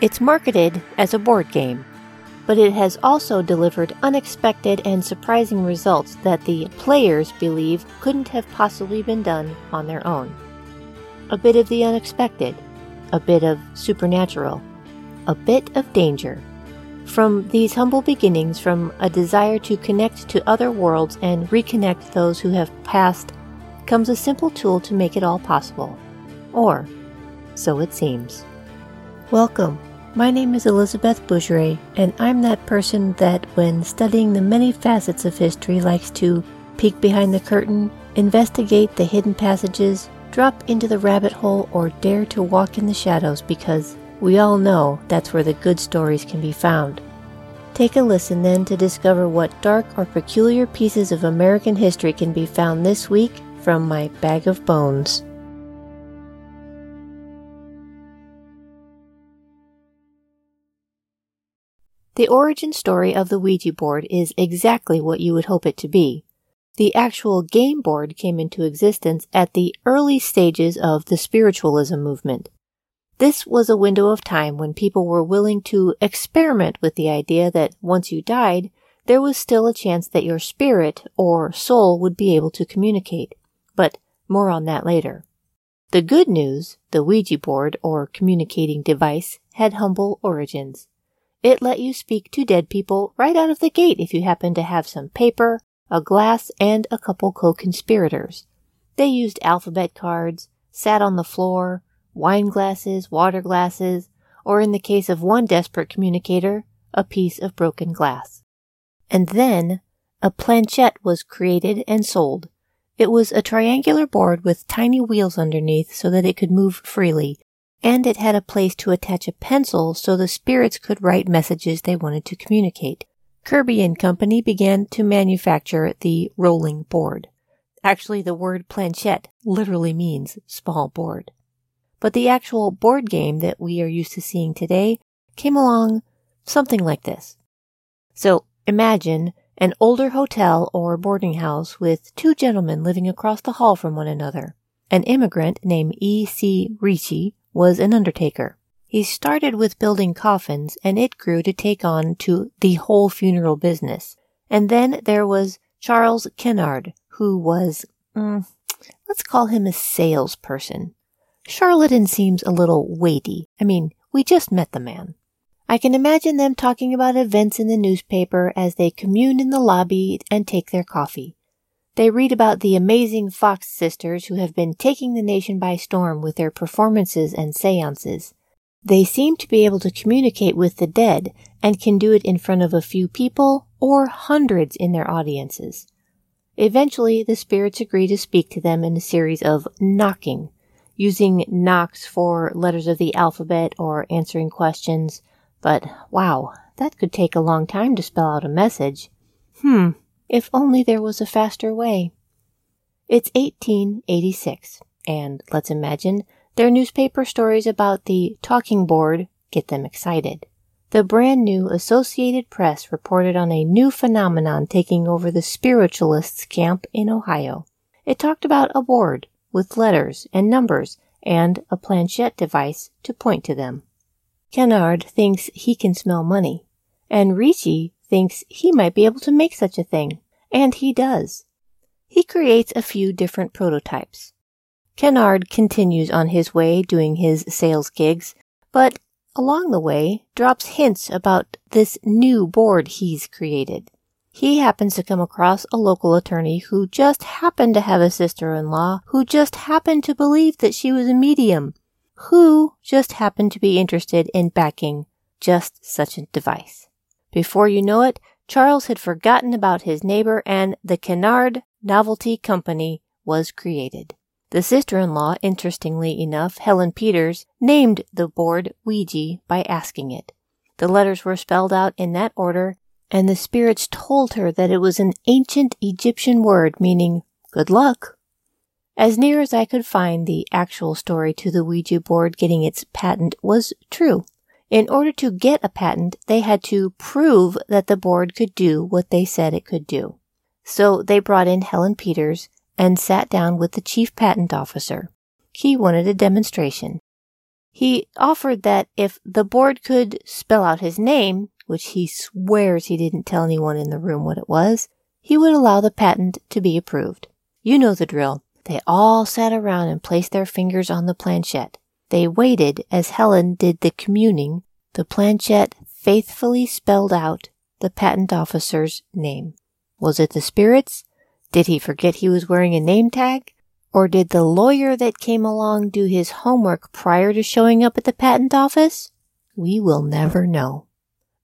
It's marketed as a board game, but it has also delivered unexpected and surprising results that the players believe couldn't have possibly been done on their own. A bit of the unexpected, a bit of supernatural, a bit of danger. From these humble beginnings, from a desire to connect to other worlds and reconnect those who have passed, comes a simple tool to make it all possible. Or, so it seems. Welcome. My name is Elizabeth Bougere, and I'm that person that, when studying the many facets of history, likes to peek behind the curtain, investigate the hidden passages, drop into the rabbit hole, or dare to walk in the shadows because we all know that's where the good stories can be found. Take a listen then to discover what dark or peculiar pieces of American history can be found this week from my Bag of Bones. The origin story of the Ouija board is exactly what you would hope it to be. The actual game board came into existence at the early stages of the spiritualism movement. This was a window of time when people were willing to experiment with the idea that once you died, there was still a chance that your spirit or soul would be able to communicate. But more on that later. The good news, the Ouija board or communicating device, had humble origins. It let you speak to dead people right out of the gate if you happened to have some paper, a glass, and a couple co-conspirators. They used alphabet cards, sat on the floor, wine glasses, water glasses, or in the case of one desperate communicator, a piece of broken glass. And then, a planchette was created and sold. It was a triangular board with tiny wheels underneath so that it could move freely, and it had a place to attach a pencil so the spirits could write messages they wanted to communicate. Kirby and Company began to manufacture the rolling board. Actually, the word planchette literally means small board. But the actual board game that we are used to seeing today came along something like this. So imagine an older hotel or boarding house with two gentlemen living across the hall from one another. An immigrant named E.C. Ricci was an undertaker. He started with building coffins, and it grew to take on to the whole funeral business. And then there was Charles Kennard, who was, let's call him a salesperson. Charlatan seems a little weighty. I mean, we just met the man. I can imagine them talking about events in the newspaper as they commune in the lobby and take their coffee. They read about the amazing Fox Sisters who have been taking the nation by storm with their performances and seances. They seem to be able to communicate with the dead and can do it in front of a few people or hundreds in their audiences. Eventually, the spirits agree to speak to them in a series of knocking, using knocks for letters of the alphabet or answering questions. But, wow, that could take a long time to spell out a message. If only there was a faster way. It's 1886, and let's imagine their newspaper stories about the talking board get them excited. The brand new Associated Press reported on a new phenomenon taking over the spiritualists' camp in Ohio. It talked about a board with letters and numbers and a planchette device to point to them. Kennard thinks he can smell money, and Ricci thinks he might be able to make such a thing, and he does. He creates a few different prototypes. Kennard continues on his way doing his sales gigs, but along the way drops hints about this new board he's created. He happens to come across a local attorney who just happened to have a sister-in-law who just happened to believe that she was a medium, who just happened to be interested in backing just such a device. Before you know it, Charles had forgotten about his neighbor and the Kennard Novelty Company was created. The sister-in-law, interestingly enough, Helen Peters, named the board Ouija by asking it. The letters were spelled out in that order, and the spirits told her that it was an ancient Egyptian word meaning good luck. As near as I could find, the actual story to the Ouija board getting its patent was true. In order to get a patent, they had to prove that the board could do what they said it could do. So they brought in Helen Peters and sat down with the chief patent officer. He wanted a demonstration. He offered that if the board could spell out his name, which he swears he didn't tell anyone in the room what it was, he would allow the patent to be approved. You know the drill. They all sat around and placed their fingers on the planchette. They waited as Helen did the communing. The planchette faithfully spelled out the patent officer's name. Was it the spirits? Did he forget he was wearing a name tag? Or did the lawyer that came along do his homework prior to showing up at the patent office? We will never know.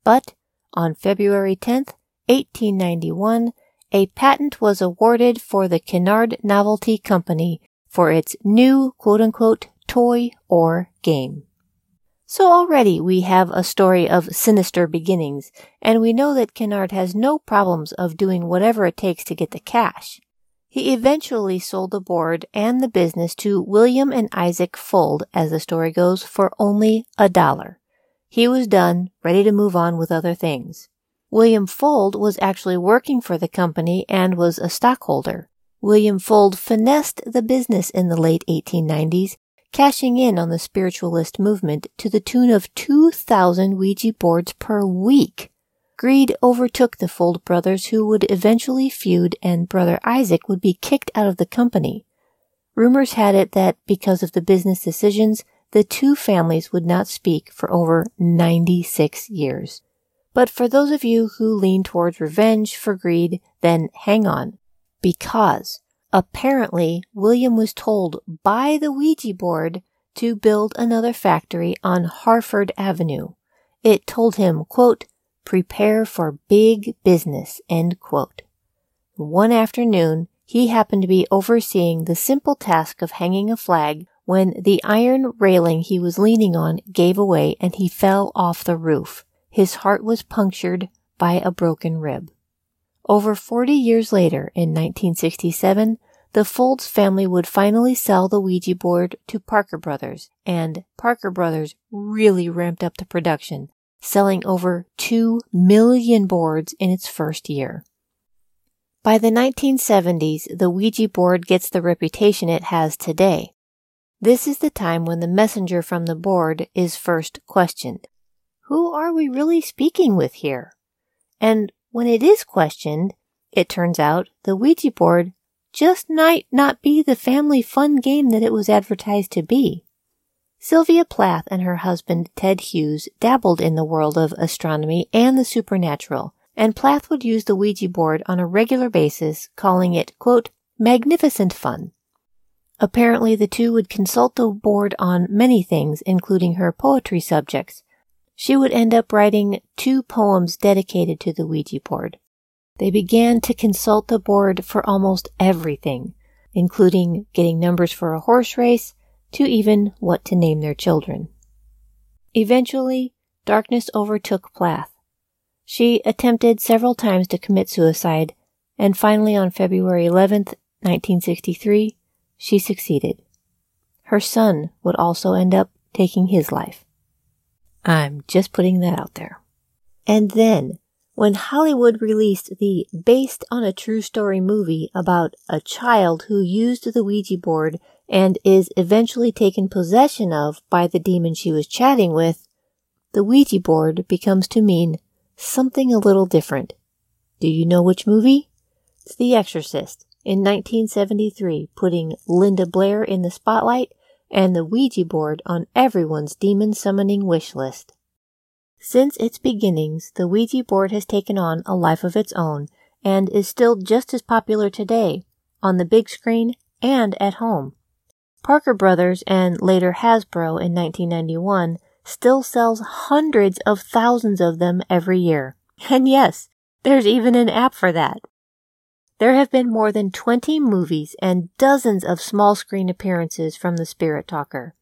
But on February 10th, 1891, a patent was awarded for the Kennard Novelty Company for its new, quote-unquote, toy or game. So already we have a story of sinister beginnings, and we know that Kennard has no problems of doing whatever it takes to get the cash. He eventually sold the board and the business to William and Isaac Fuld, as the story goes, for only $1. He was done, ready to move on with other things. William Fuld was actually working for the company and was a stockholder. William Fuld finessed the business in the late 1890s, cashing in on the spiritualist movement to the tune of 2,000 Ouija boards per week. Greed overtook the Fuld brothers, who would eventually feud, and brother Isaac would be kicked out of the company. Rumors had it that because of the business decisions, the two families would not speak for over 96 years. But for those of you who lean towards revenge for greed, then hang on. Because apparently William was told by the Ouija board to build another factory on Harford Avenue. It told him, quote, "Prepare for big business," end quote. One afternoon, he happened to be overseeing the simple task of hanging a flag when the iron railing he was leaning on gave away and he fell off the roof. His heart was punctured by a broken rib. Over 40 years later, in 1967, the Fulds family would finally sell the Ouija board to Parker Brothers, and Parker Brothers really ramped up the production, selling over 2 million boards in its first year. By the 1970s, the Ouija board gets the reputation it has today. This is the time when the messenger from the board is first questioned. Who are we really speaking with here? And when it is questioned, it turns out the Ouija board just might not be the family fun game that it was advertised to be. Sylvia Plath and her husband Ted Hughes dabbled in the world of astronomy and the supernatural, and Plath would use the Ouija board on a regular basis, calling it, quote, "magnificent fun." Apparently the two would consult the board on many things, including her poetry subjects. She would end up writing 2 poems dedicated to the Ouija board. They began to consult the board for almost everything, including getting numbers for a horse race, to even what to name their children. Eventually, darkness overtook Plath. She attempted several times to commit suicide, and finally on February 11th, 1963, she succeeded. Her son would also end up taking his life. I'm just putting that out there. And then, when Hollywood released the based on a true story movie about a child who used the Ouija board and is eventually taken possession of by the demon she was chatting with, the Ouija board becomes to mean something a little different. Do you know which movie? It's The Exorcist, in 1973, putting Linda Blair in the spotlight and the Ouija board on everyone's demon-summoning wish list. Since its beginnings, the Ouija board has taken on a life of its own and is still just as popular today, on the big screen and at home. Parker Brothers, and later Hasbro in 1991, still sells hundreds of thousands of them every year. And yes, there's even an app for that. There have been more than 20 movies and dozens of small screen appearances from the Spirit Talker.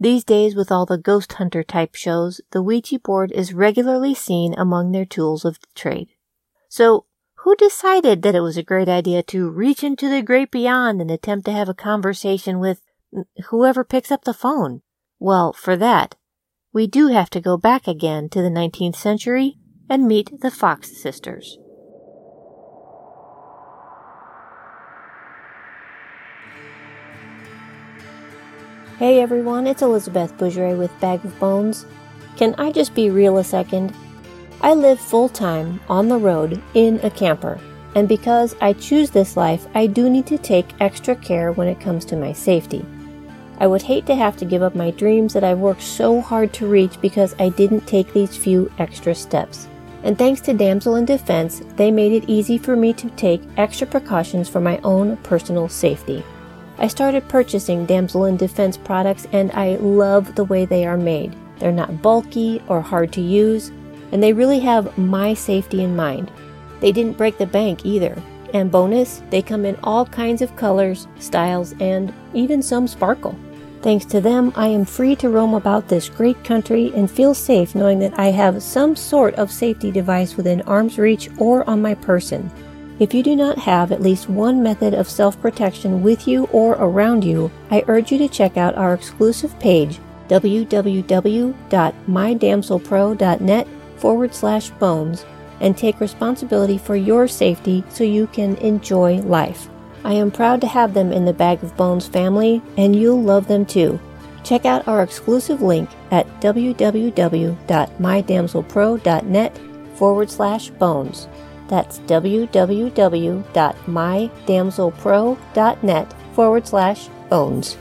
These days, with all the ghost hunter type shows, the Ouija board is regularly seen among their tools of trade. So, who decided that it was a great idea to reach into the great beyond and attempt to have a conversation with whoever picks up the phone? Well, for that, we do have to go back again to the 19th century and meet the Fox sisters. Hey everyone, it's Elizabeth Bougere with Bag of Bones. Can I just be real a second? I live full-time, on the road, in a camper. And because I choose this life, I do need to take extra care when it comes to my safety. I would hate to have to give up my dreams that I've worked so hard to reach because I didn't take these few extra steps. And thanks to Damsel in Defense, they made it easy for me to take extra precautions for my own personal safety. I started purchasing Damsel in Defense products and I love the way they are made. They're not bulky or hard to use, and they really have my safety in mind. They didn't break the bank either. And bonus, they come in all kinds of colors, styles, and even some sparkle. Thanks to them, I am free to roam about this great country and feel safe knowing that I have some sort of safety device within arm's reach or on my person. If you do not have at least one method of self-protection with you or around you, I urge you to check out our exclusive page, www.mydamselpro.net/bones, and take responsibility for your safety so you can enjoy life. I am proud to have them in the Bag of Bones family, and you'll love them too. Check out our exclusive link at www.mydamselpro.net/bones. That's www.mydamselpro.net/bones.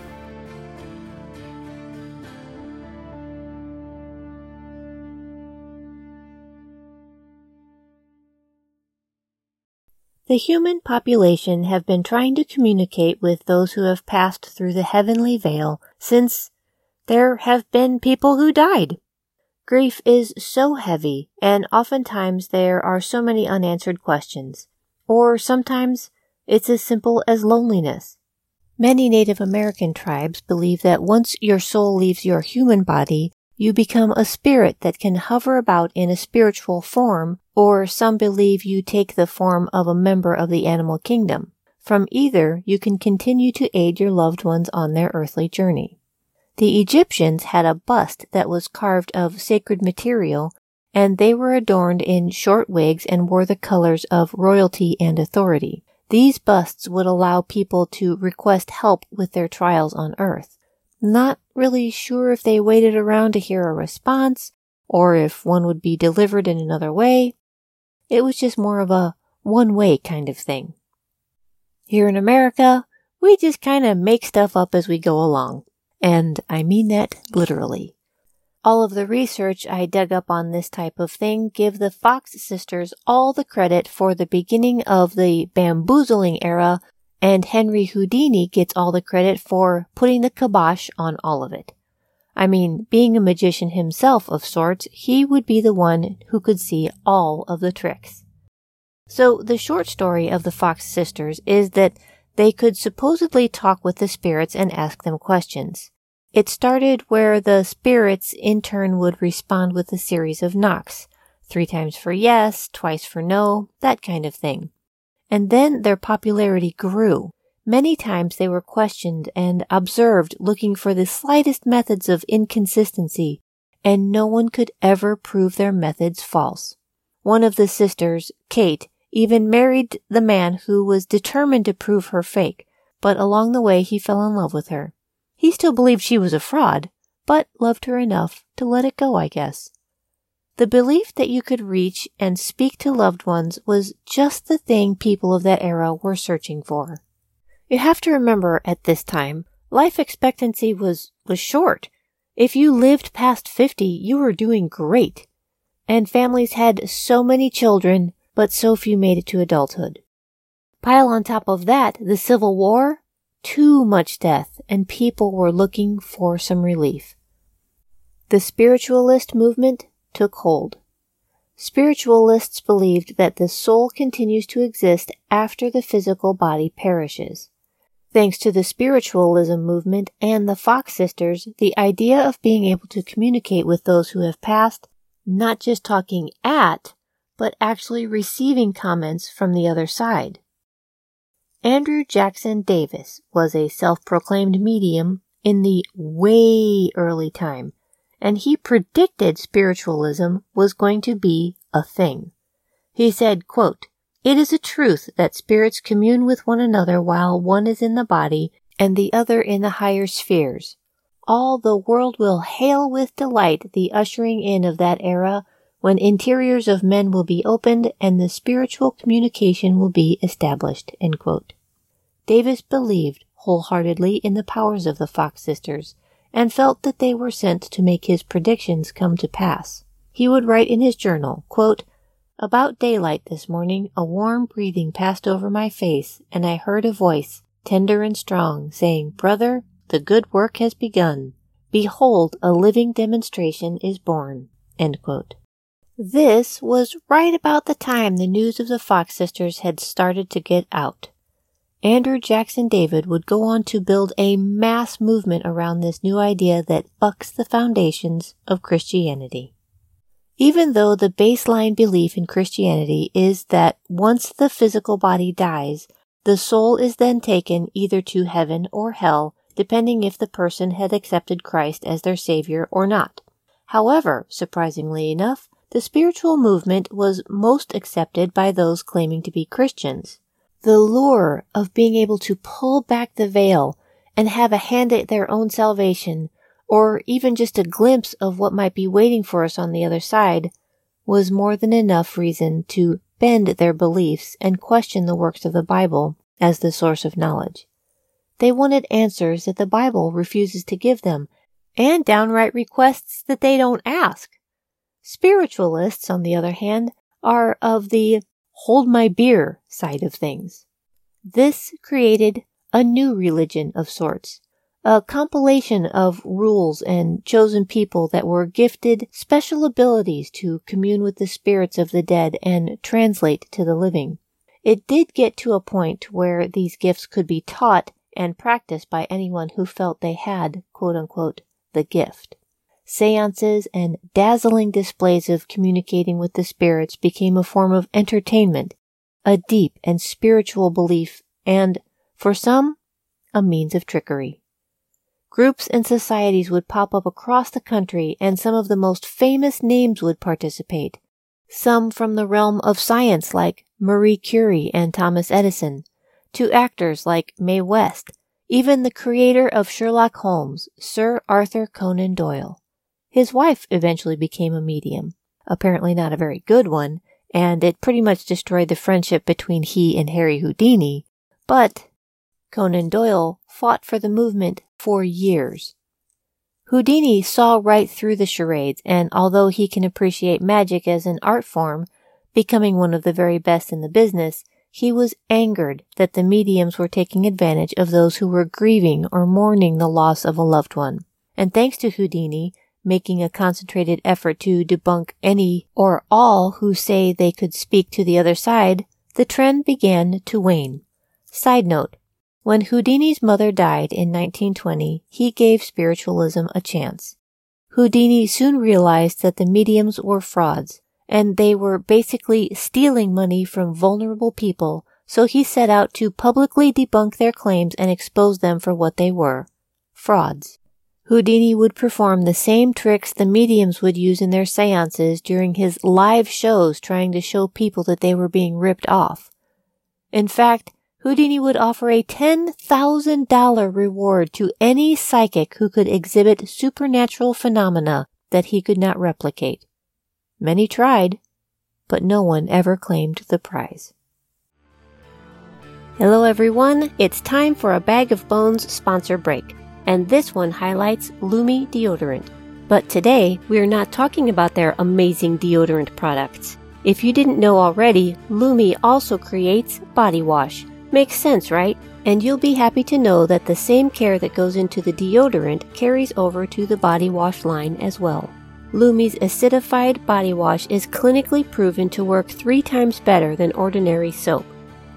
The human population have been trying to communicate with those who have passed through the heavenly veil since there have been people who died. Grief is so heavy, and oftentimes there are so many unanswered questions, or sometimes it's as simple as loneliness. Many Native American tribes believe that once your soul leaves your human body, you become a spirit that can hover about in a spiritual form, or some believe you take the form of a member of the animal kingdom. From either, you can continue to aid your loved ones on their earthly journey. The Egyptians had a bust that was carved of sacred material, and they were adorned in short wigs and wore the colors of royalty and authority. These busts would allow people to request help with their trials on earth. Not really sure if they waited around to hear a response, or if one would be delivered in another way. It was just more of a one-way kind of thing. Here in America, we just kind of make stuff up as we go along. And I mean that literally. All of the research I dug up on this type of thing give the Fox sisters all the credit for the beginning of the bamboozling era, and Henry Houdini gets all the credit for putting the kibosh on all of it. I mean, being a magician himself of sorts, he would be the one who could see all of the tricks. So the short story of the Fox sisters is that they could supposedly talk with the spirits and ask them questions. It started where the spirits in turn would respond with a series of knocks, 3 times for yes, 2 for no, that kind of thing. And then their popularity grew. Many times they were questioned and observed looking for the slightest methods of inconsistency, and no one could ever prove their methods false. One of the sisters, Kate, even married the man who was determined to prove her fake, but along the way he fell in love with her. He still believed she was a fraud, but loved her enough to let it go, I guess. The belief that you could reach and speak to loved ones was just the thing people of that era were searching for. You have to remember at this time, life expectancy was short. If you lived past 50, you were doing great. And families had so many children, but so few made it to adulthood. Pile on top of that, the Civil War, too much death, and people were looking for some relief. The spiritualist movement took hold. Spiritualists believed that the soul continues to exist after the physical body perishes. Thanks to the spiritualism movement and the Fox sisters, the idea of being able to communicate with those who have passed, not just talking at, but actually receiving comments from the other side. Andrew Jackson Davis was a self-proclaimed medium in the way early time, and he predicted spiritualism was going to be a thing. He said, quote, "It is a truth that spirits commune with one another while one is in the body and the other in the higher spheres. all the world will hail with delight the ushering in of that era when interiors of men will be opened and the spiritual communication will be established." End quote. Davis believed wholeheartedly in the powers of the Fox sisters and felt that they were sent to make his predictions come to pass. He would write in his journal, quote, "About daylight this morning, a warm breathing passed over my face, and I heard a voice, tender and strong, saying, 'Brother, the good work has begun. Behold, a living demonstration is born.'" End quote. This was right about the time the news of the Fox sisters had started to get out. Andrew Jackson Davis would go on to build a mass movement around this new idea that bucks the foundations of Christianity. Even though the baseline belief in Christianity is that once the physical body dies, the soul is then taken either to heaven or hell, depending if the person had accepted Christ as their Savior or not. However, surprisingly enough, the spiritual movement was most accepted by those claiming to be Christians. The lure of being able to pull back the veil and have a hand at their own salvation, or even just a glimpse of what might be waiting for us on the other side, was more than enough reason to bend their beliefs and question the works of the Bible as the source of knowledge. They wanted answers that the Bible refuses to give them, and downright requests that they don't ask. Spiritualists, on the other hand, are of the hold my beer side of things. This created a new religion of sorts, a compilation of rules and chosen people that were gifted special abilities to commune with the spirits of the dead and translate to the living. It did get to a point where these gifts could be taught and practiced by anyone who felt they had, quote-unquote, the gift. Seances and dazzling displays of communicating with the spirits became a form of entertainment, a deep and spiritual belief, and, for some, a means of trickery. Groups and societies would pop up across the country, and some of the most famous names would participate. Some from the realm of science like Marie Curie and Thomas Edison, to actors like Mae West, even the creator of Sherlock Holmes, Sir Arthur Conan Doyle. His wife eventually became a medium, apparently not a very good one, and it pretty much destroyed the friendship between he and Harry Houdini, but Conan Doyle fought for the movement for years. Houdini saw right through the charades, and although he can appreciate magic as an art form, becoming one of the very best in the business, he was angered that the mediums were taking advantage of those who were grieving or mourning the loss of a loved one. And thanks to Houdini making a concentrated effort to debunk any or all who say they could speak to the other side, the trend began to wane. Side note, when Houdini's mother died in 1920, he gave spiritualism a chance. Houdini soon realized that the mediums were frauds, and they were basically stealing money from vulnerable people, so he set out to publicly debunk their claims and expose them for what they were, frauds. Houdini would perform the same tricks the mediums would use in their seances during his live shows trying to show people that they were being ripped off. In fact, Houdini would offer a $10,000 reward to any psychic who could exhibit supernatural phenomena that he could not replicate. Many tried, but no one ever claimed the prize. Hello everyone, it's time for a Bag of Bones sponsor break, and this one highlights Lumi deodorant. But today, we're not talking about their amazing deodorant products. If you didn't know already, Lumi also creates body wash. Makes sense, right? And you'll be happy to know that the same care that goes into the deodorant carries over to the body wash line as well. Lumi's acidified body wash is clinically proven to work 3 times better than ordinary soap.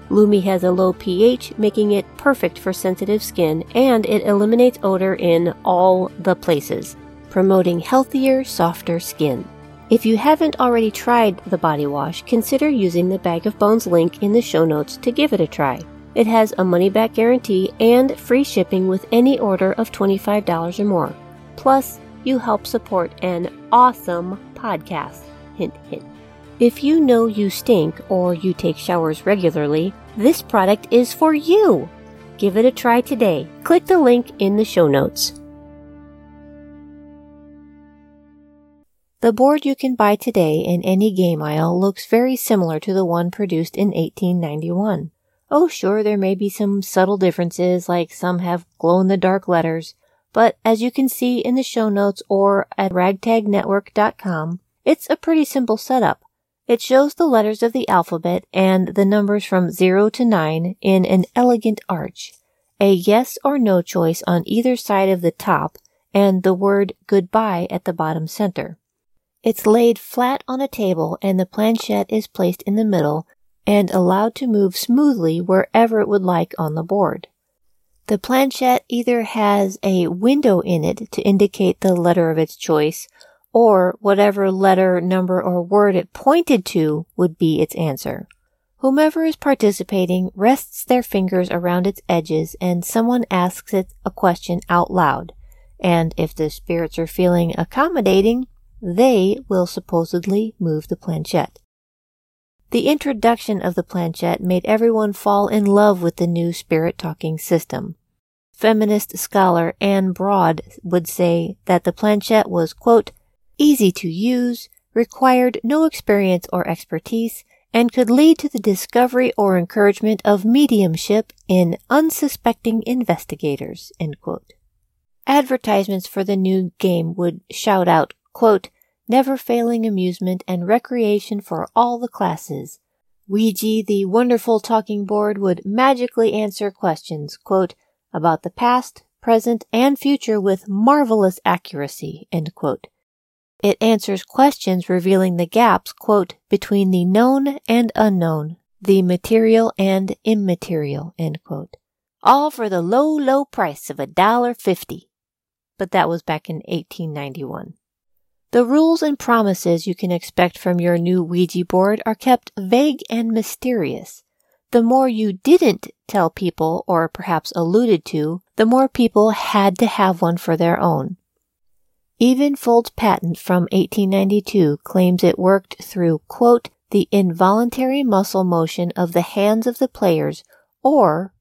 Lumi has a low pH, making it perfect for sensitive skin, and it eliminates odor in all the places, promoting healthier, softer skin. If you haven't already tried the body wash, consider using the Bag of Bones link in the show notes to give it a try. It has a money-back guarantee and free shipping with any order of $25 or more. Plus, you help support an awesome podcast. Hint, hint. If you know you stink or you take showers regularly, this product is for you. Give it a try today. Click the link in the show notes. The board you can buy today in any game aisle looks very similar to the one produced in 1891. Oh, sure, there may be some subtle differences, like some have glow-in-the-dark letters, but as you can see in the show notes or at ragtagnetwork.com, it's a pretty simple setup. It shows the letters of the alphabet and the numbers from 0 to 9 in an elegant arch, a yes or no choice on either side of the top, and the word goodbye at the bottom center. It's laid flat on a table and the planchette is placed in the middle and allowed to move smoothly wherever it would like on the board. The planchette either has a window in it to indicate the letter of its choice, or whatever letter, number, or word it pointed to would be its answer. Whomever is participating rests their fingers around its edges and someone asks it a question out loud, and if the spirits are feeling accommodating, they will supposedly move the planchette. The introduction of the planchette made everyone fall in love with the new spirit-talking system. Feminist scholar Anne Broad would say that the planchette was, quote, easy to use, required no experience or expertise, and could lead to the discovery or encouragement of mediumship in unsuspecting investigators, end quote. Advertisements for the new game would shout out, quote, never-failing amusement and recreation for all the classes. Ouija, the wonderful talking board, would magically answer questions, quote, about the past, present, and future with marvelous accuracy, end quote. It answers questions revealing the gaps, quote, between the known and unknown, the material and immaterial, end quote. All for the low, low price of $1.50. But that was back in 1891. The rules and promises you can expect from your new Ouija board are kept vague and mysterious. The more you didn't tell people, or perhaps alluded to, the more people had to have one for their own. Even Fuld's patent from 1892 claims it worked through, quote, the involuntary muscle motion of the hands of the players, or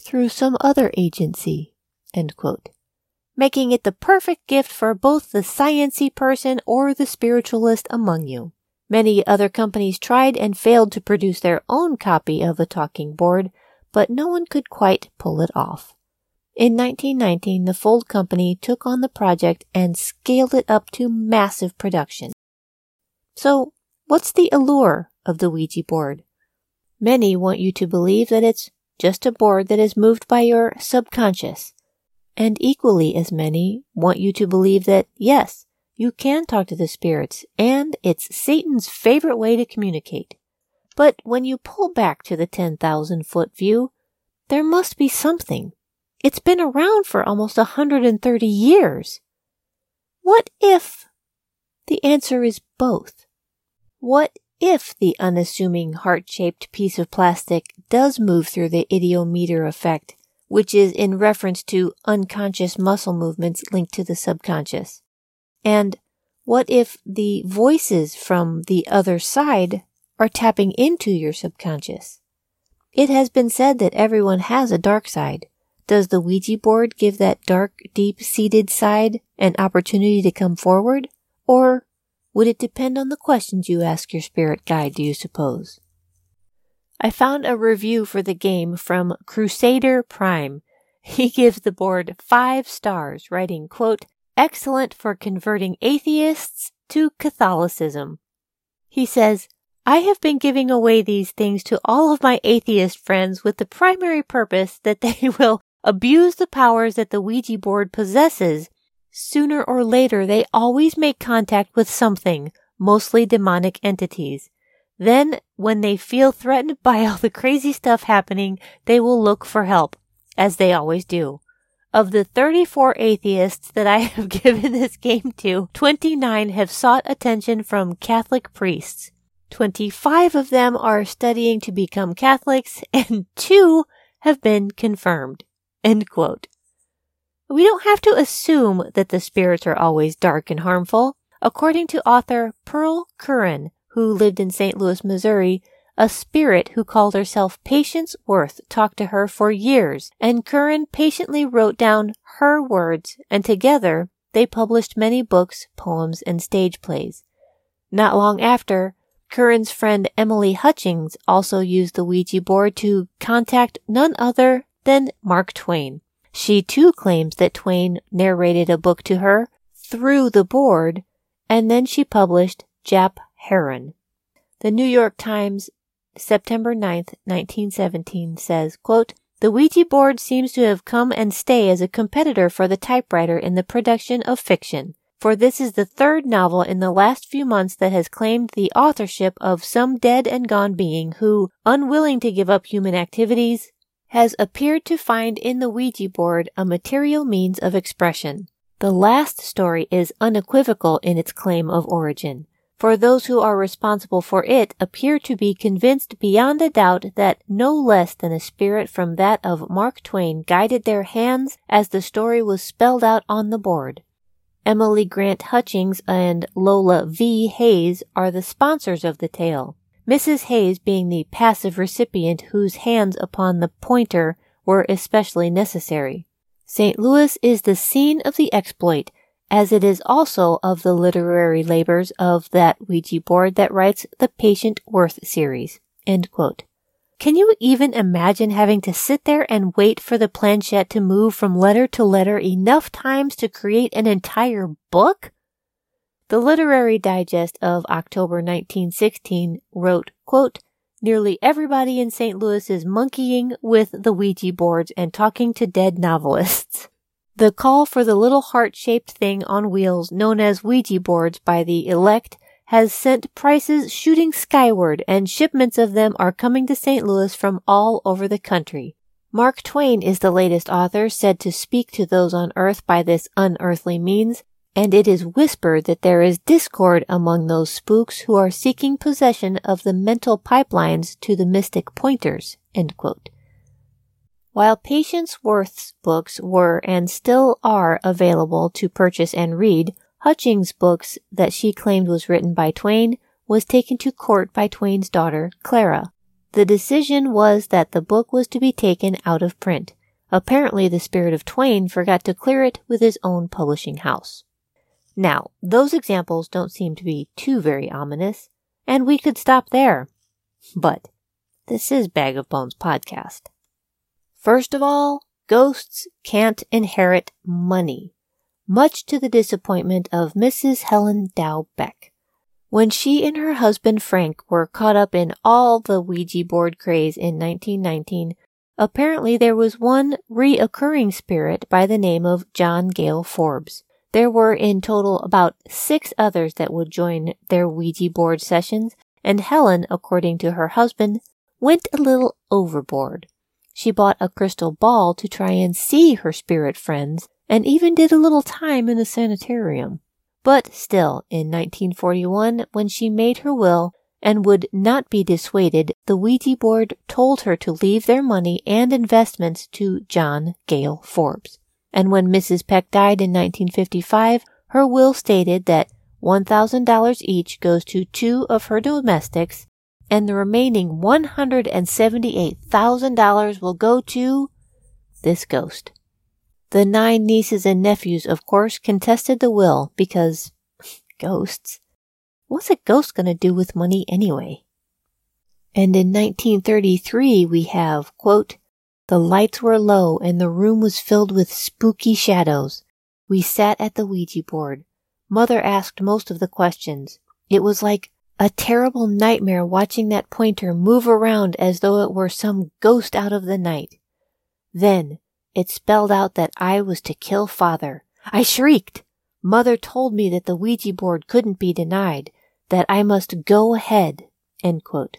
through some other agency, end quote. Making it the perfect gift for both the sciency person or the spiritualist among you. Many other companies tried and failed to produce their own copy of the talking board, but no one could quite pull it off. In 1919, the Fuld Company took on the project and scaled it up to massive production. So, what's the allure of the Ouija board? Many want you to believe that it's just a board that is moved by your subconscious. And equally as many want you to believe that, yes, you can talk to the spirits, and it's Satan's favorite way to communicate. But when you pull back to the 10,000-foot view, there must be something. It's been around for almost 130 years. What if the answer is both? What if the unassuming heart-shaped piece of plastic does move through the ideometer effect, which is in reference to unconscious muscle movements linked to the subconscious? And what if the voices from the other side are tapping into your subconscious? It has been said that everyone has a dark side. Does the Ouija board give that dark, deep-seated side an opportunity to come forward? Or would it depend on the questions you ask your spirit guide, do you suppose? I found a review for the game from Crusader Prime. He gives the board 5 stars, writing, quote, excellent for converting atheists to Catholicism. He says, I have been giving away these things to all of my atheist friends with the primary purpose that they will abuse the powers that the Ouija board possesses. Sooner or later, they always make contact with something, mostly demonic entities. Then, when they feel threatened by all the crazy stuff happening, they will look for help, as they always do. Of the 34 atheists that I have given this game to, 29 have sought attention from Catholic priests. 25 of them are studying to become Catholics, and 2 have been confirmed. End quote. We don't have to assume that the spirits are always dark and harmful. According to author Pearl Curran, who lived in St. Louis, Missouri, a spirit who called herself Patience Worth talked to her for years, and Curran patiently wrote down her words, and together they published many books, poems, and stage plays. Not long after, Curran's friend Emily Hutchings also used the Ouija board to contact none other than Mark Twain. She too claims that Twain narrated a book to her through the board, and then she published Jap Heron. The New York Times, September 9th, 1917, says, quote, "The Ouija board seems to have come and stay as a competitor for the typewriter in the production of fiction, for this is the third novel in the last few months that has claimed the authorship of some dead and gone being who, unwilling to give up human activities, has appeared to find in the Ouija board a material means of expression. The last story is unequivocal in its claim of origin, for those who are responsible for it appear to be convinced beyond a doubt that no less than a spirit from that of Mark Twain guided their hands as the story was spelled out on the board." Emily Grant Hutchings and Lola V. Hayes are the sponsors of the tale, Mrs. Hayes being the passive recipient whose hands upon the pointer were especially necessary. St. Louis is the scene of the exploit, as it is also of the literary labors of that Ouija board that writes the Patient Worth series. End quote. Can you even imagine having to sit there and wait for the planchette to move from letter to letter enough times to create an entire book? The Literary Digest of October 1916 wrote, quote, "Nearly everybody in St. Louis is monkeying with the Ouija boards and talking to dead novelists. The call for the little heart-shaped thing on wheels known as Ouija boards by the elect has sent prices shooting skyward, and shipments of them are coming to St. Louis from all over the country. Mark Twain is the latest author said to speak to those on earth by this unearthly means, and it is whispered that there is discord among those spooks who are seeking possession of the mental pipelines to the mystic pointers." End quote. While Patience Worth's books were and still are available to purchase and read, Hutchings' books that she claimed was written by Twain was taken to court by Twain's daughter, Clara. The decision was that the book was to be taken out of print. Apparently, the spirit of Twain forgot to clear it with his own publishing house. Now, those examples don't seem to be too very ominous, and we could stop there. But this is Bag of Bones podcast. First of all, ghosts can't inherit money, much to the disappointment of Mrs. Helen Dow Beck. When she and her husband Frank were caught up in all the Ouija board craze in 1919, apparently there was one reoccurring spirit by the name of John Gale Forbes. There were in total about 6 others that would join their Ouija board sessions, and Helen, according to her husband, went a little overboard. She bought a crystal ball to try and see her spirit friends, and even did a little time in the sanitarium. But still, in 1941, when she made her will and would not be dissuaded, the Ouija board told her to leave their money and investments to John Gale Forbes. And when Mrs. Peck died in 1955, her will stated that $1,000 each goes to 2 of her domestics, and the remaining $178,000 will go to this ghost. The 9 nieces and nephews, of course, contested the will because ghosts. What's a ghost going to do with money anyway? And in 1933 we have, quote, "The lights were low and the room was filled with spooky shadows. We sat at the Ouija board. Mother asked most of the questions. It was like a terrible nightmare watching that pointer move around as though it were some ghost out of the night. Then it spelled out that I was to kill Father. I shrieked. Mother told me that the Ouija board couldn't be denied, that I must go ahead." End quote.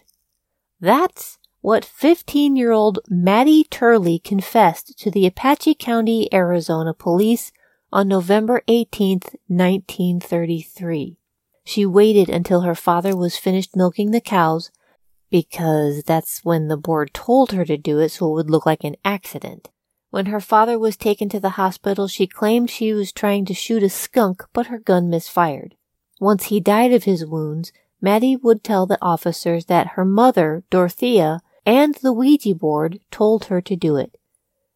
That's what 15-year-old Maddie Turley confessed to the Apache County, Arizona police on November 18th, 1933. She waited until her father was finished milking the cows, because that's when the board told her to do it so it would look like an accident. When her father was taken to the hospital, she claimed she was trying to shoot a skunk, but her gun misfired. Once he died of his wounds, Maddie would tell the officers that her mother, Dorothea, and the Ouija board told her to do it.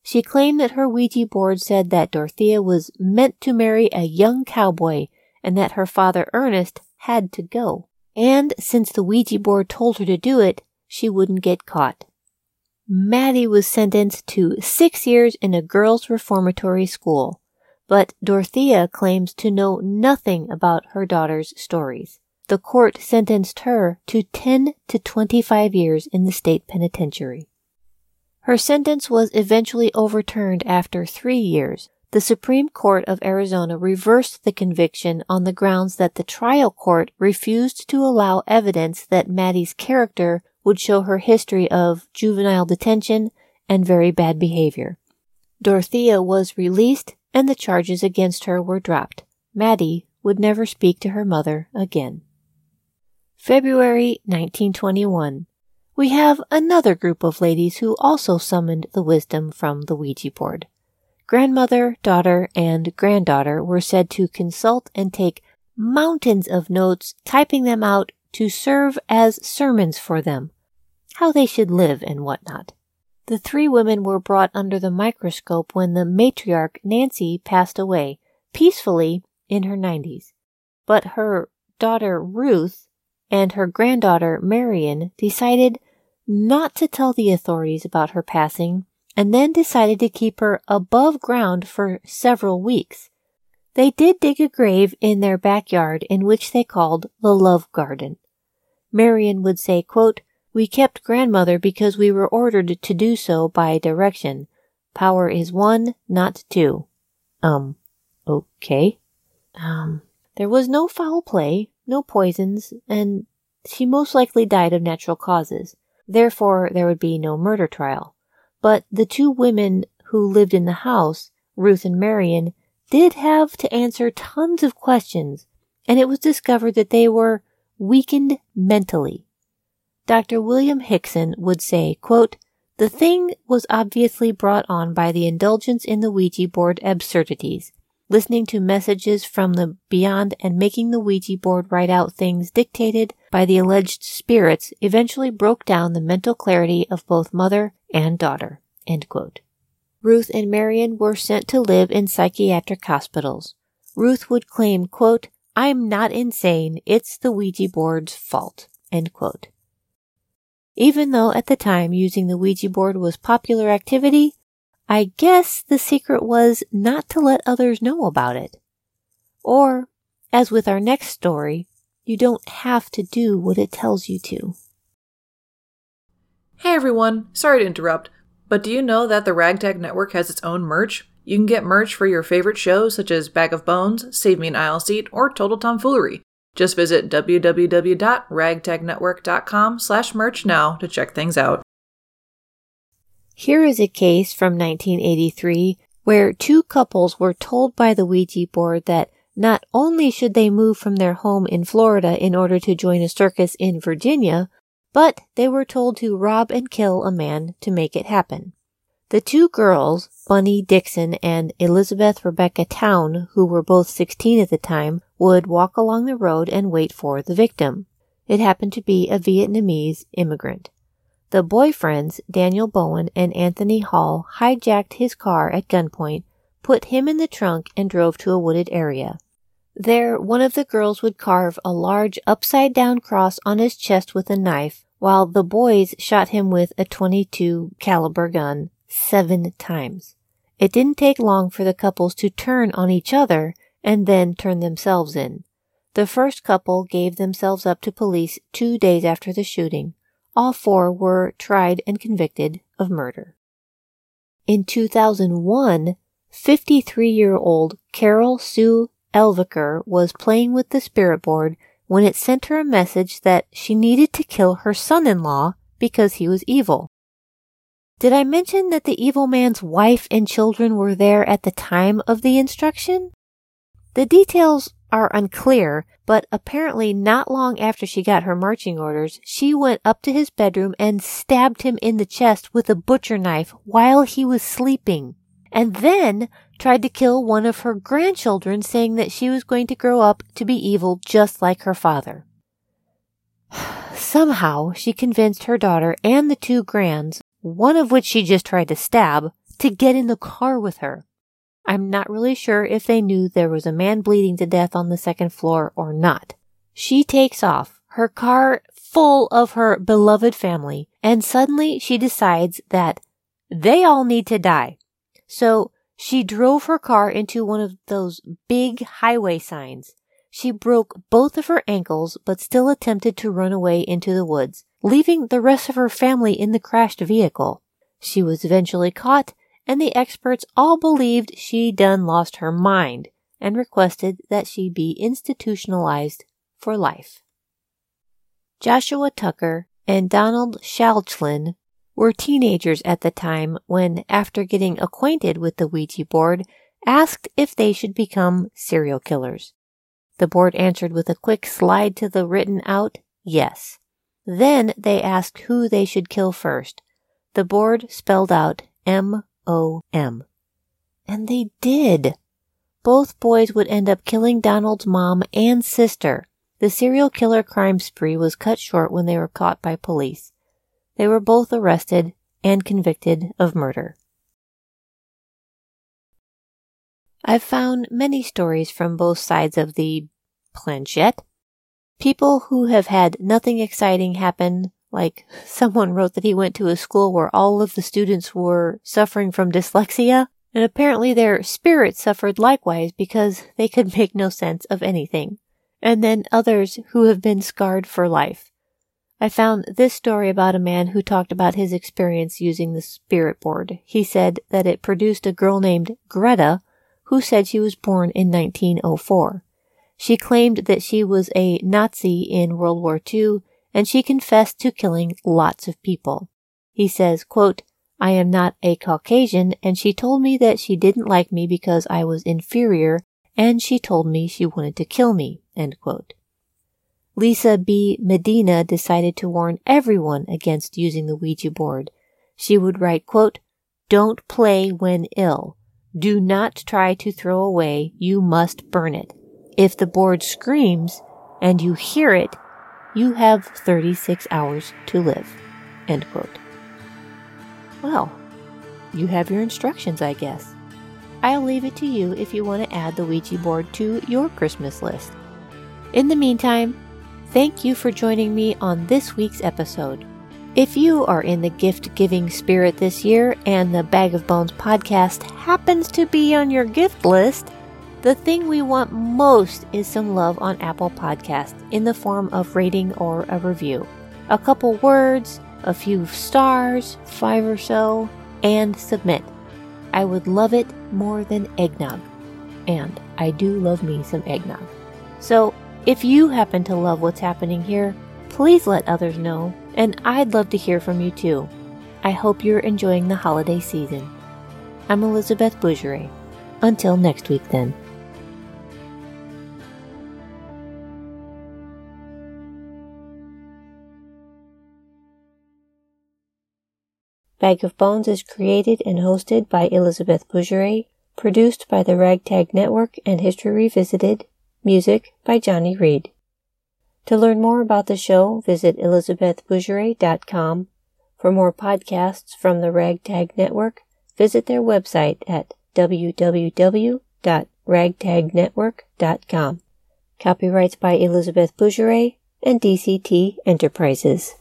She claimed that her Ouija board said that Dorothea was meant to marry a young cowboy and that her father Ernest had to go. And since the Ouija board told her to do it, she wouldn't get caught. Maddie was sentenced to 6 years in a girls' reformatory school, but Dorothea claims to know nothing about her daughter's stories. The court sentenced her to 10 to 25 years in the state penitentiary. Her sentence was eventually overturned after 3 years. The Supreme Court of Arizona reversed the conviction on the grounds that the trial court refused to allow evidence that Maddie's character would show her history of juvenile detention and very bad behavior. Dorothea was released and the charges against her were dropped. Maddie would never speak to her mother again. February 1921. We have another group of ladies who also summoned the wisdom from the Ouija board. Grandmother, daughter, and granddaughter were said to consult and take mountains of notes, typing them out to serve as sermons for them, how they should live and whatnot. The three women were brought under the microscope when the matriarch Nancy passed away, peacefully in her 90s. But her daughter Ruth and her granddaughter Marian decided not to tell the authorities about her passing and then decided to keep her above ground for several weeks. They did dig a grave in their backyard in which they called the Love Garden. Marian would say, quote, "We kept grandmother because we were ordered to do so by direction. Power is one, not two." Okay. There was no foul play, no poisons, and she most likely died of natural causes. Therefore, there would be no murder trial. But the two women who lived in the house, Ruth and Marian, did have to answer tons of questions, and it was discovered that they were weakened mentally. Dr. William Hickson would say, quote, "The thing was obviously brought on by the indulgence in the Ouija board absurdities, listening to messages from the beyond and making the Ouija board write out things dictated by the alleged spirits eventually broke down the mental clarity of both mother and daughter," end quote. Ruth and Marian were sent to live in psychiatric hospitals. Ruth would claim, quote, "I'm not insane, it's the Ouija board's fault," end quote. Even though at the time using the Ouija board was popular activity, I guess the secret was not to let others know about it. Or, as with our next story, you don't have to do what it tells you to. Hey everyone, sorry to interrupt, but do you know that the Ragtag Network has its own merch? You can get merch for your favorite shows such as Bag of Bones, Save Me an Aisle Seat, or Total Tomfoolery. Just visit www.ragtagnetwork.com/merch now to check things out. Here is a case from 1983 where two couples were told by the Ouija board that not only should they move from their home in Florida in order to join a circus in Virginia, but they were told to rob and kill a man to make it happen. The two girls, Bunny Dixon and Elizabeth Rebecca Town, who were both 16 at the time, would walk along the road and wait for the victim. It happened to be a Vietnamese immigrant. The boyfriends, Daniel Bowen and Anthony Hall, hijacked his car at gunpoint, put him in the trunk, and drove to a wooded area. There, one of the girls would carve a large upside-down cross on his chest with a knife, while the boys shot him with a .22 caliber gun 7 times. It didn't take long for the couples to turn on each other and then turn themselves in. The first couple gave themselves up to police 2 days after the shooting. All four were tried and convicted of murder. In 2001, 53-year-old Carol Sue Elviker was playing with the spirit board when it sent her a message that she needed to kill her son-in-law because he was evil. Did I mention that the evil man's wife and children were there at the time of the instruction? The details are unclear, but apparently not long after she got her marching orders, she went up to his bedroom and stabbed him in the chest with a butcher knife while he was sleeping, and then tried to kill one of her grandchildren, saying that she was going to grow up to be evil just like her father. Somehow, she convinced her daughter and the two grands, one of which she just tried to stab, to get in the car with her. I'm not really sure if they knew there was a man bleeding to death on the second floor or not. She takes off, her car full of her beloved family, and suddenly she decides that they all need to die. So she drove her car into one of those big highway signs. She broke both of her ankles but still attempted to run away into the woods, leaving the rest of her family in the crashed vehicle. She was eventually caught, and the experts all believed she done lost her mind and requested that she be institutionalized for life. Joshua Tucker and Donald Shaldlin were teenagers at the time when, after getting acquainted with the Ouija board, asked if they should become serial killers. The board answered with a quick slide to the written out, yes. Then they asked who they should kill first. The board spelled out M.O.M. And they did. Both boys would end up killing Donald's mom and sister. The serial killer crime spree was cut short when they were caught by police. They were both arrested and convicted of murder. I've found many stories from both sides of the planchette. People who have had nothing exciting happen, like someone wrote that he went to a school where all of the students were suffering from dyslexia, and apparently their spirits suffered likewise because they could make no sense of anything. And then others who have been scarred for life. I found this story about a man who talked about his experience using the spirit board. He said that it produced a girl named Greta, who said she was born in 1904. She claimed that she was a Nazi in World War II, and she confessed to killing lots of people. He says, quote, I am not a Caucasian, and she told me that she didn't like me because I was inferior, and she told me she wanted to kill me, end quote. Lisa B. Medina decided to warn everyone against using the Ouija board. She would write, quote, don't play when ill. Do not try to throw away. You must burn it. If the board screams and you hear it, you have 36 hours to live, end quote. Well, you have your instructions, I guess. I'll leave it to you if you want to add the Ouija board to your Christmas list. In the meantime, thank you for joining me on this week's episode. If you are in the gift-giving spirit this year and the Bag of Bones podcast happens to be on your gift list, the thing we want most is some love on Apple Podcasts in the form of rating or a review. A couple words, a few stars, 5 or so, and submit. I would love it more than eggnog. And I do love me some eggnog. So, if you happen to love what's happening here, please let others know, and I'd love to hear from you too. I hope you're enjoying the holiday season. I'm Elizabeth Bougere. Until next week then. Bag of Bones is created and hosted by Elizabeth Bougere, produced by the Ragtag Network and History Revisited, music by Johnny Reed. To learn more about the show, visit elizabethbougere.com. For more podcasts from the Ragtag Network, visit their website at www.ragtagnetwork.com. Copyrights by Elizabeth Bougere and DCT Enterprises.